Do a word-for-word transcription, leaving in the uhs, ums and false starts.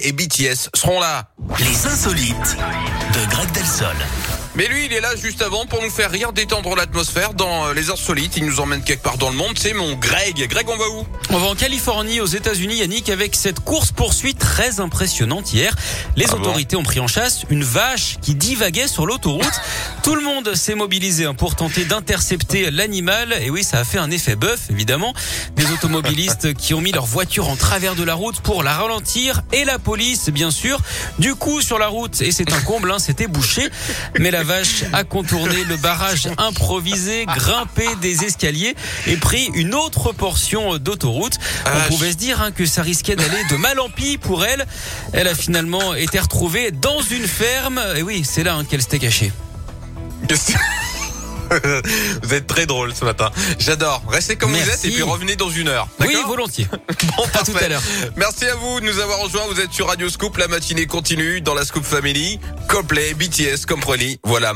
et B T S seront là. Les Insolites de Greg Delsol. Mais lui, il est là juste avant pour nous faire rire, détendre l'atmosphère dans les Insolites. Il nous emmène quelque part dans le monde. C'est mon Greg. Greg, on va où ? On va en Californie, aux États-Unis, Yannick, avec cette course-poursuite très impressionnante hier. Les ah autorités bon ont pris en chasse une vache qui divaguait sur l'autoroute. Tout le monde s'est mobilisé pour tenter d'intercepter l'animal. Et oui, ça a fait un effet bœuf, évidemment. Des automobilistes qui ont mis leur voiture en travers de la route pour la ralentir. Et la police, bien sûr. Du coup, sur la route, et c'est un comble, hein, c'était bouché. Mais la vache a contourné le barrage improvisé, grimpé des escaliers et pris une autre portion d'autoroute. On pouvait se dire hein, que ça risquait d'aller de mal en pis pour elle. Elle a finalement été retrouvée dans une ferme. Et oui, c'est là hein, qu'elle s'était cachée. Vous êtes très drôle ce matin. J'adore. Restez comme Merci. Vous êtes et puis revenez dans une heure. D'accord ? Oui, volontiers. Bon, à tout à l'heure. Merci à vous de nous avoir rejoints. Vous êtes sur Radio Scoop. La matinée continue dans la Scoop Family. Coplay, B T S, comprenez. Voilà.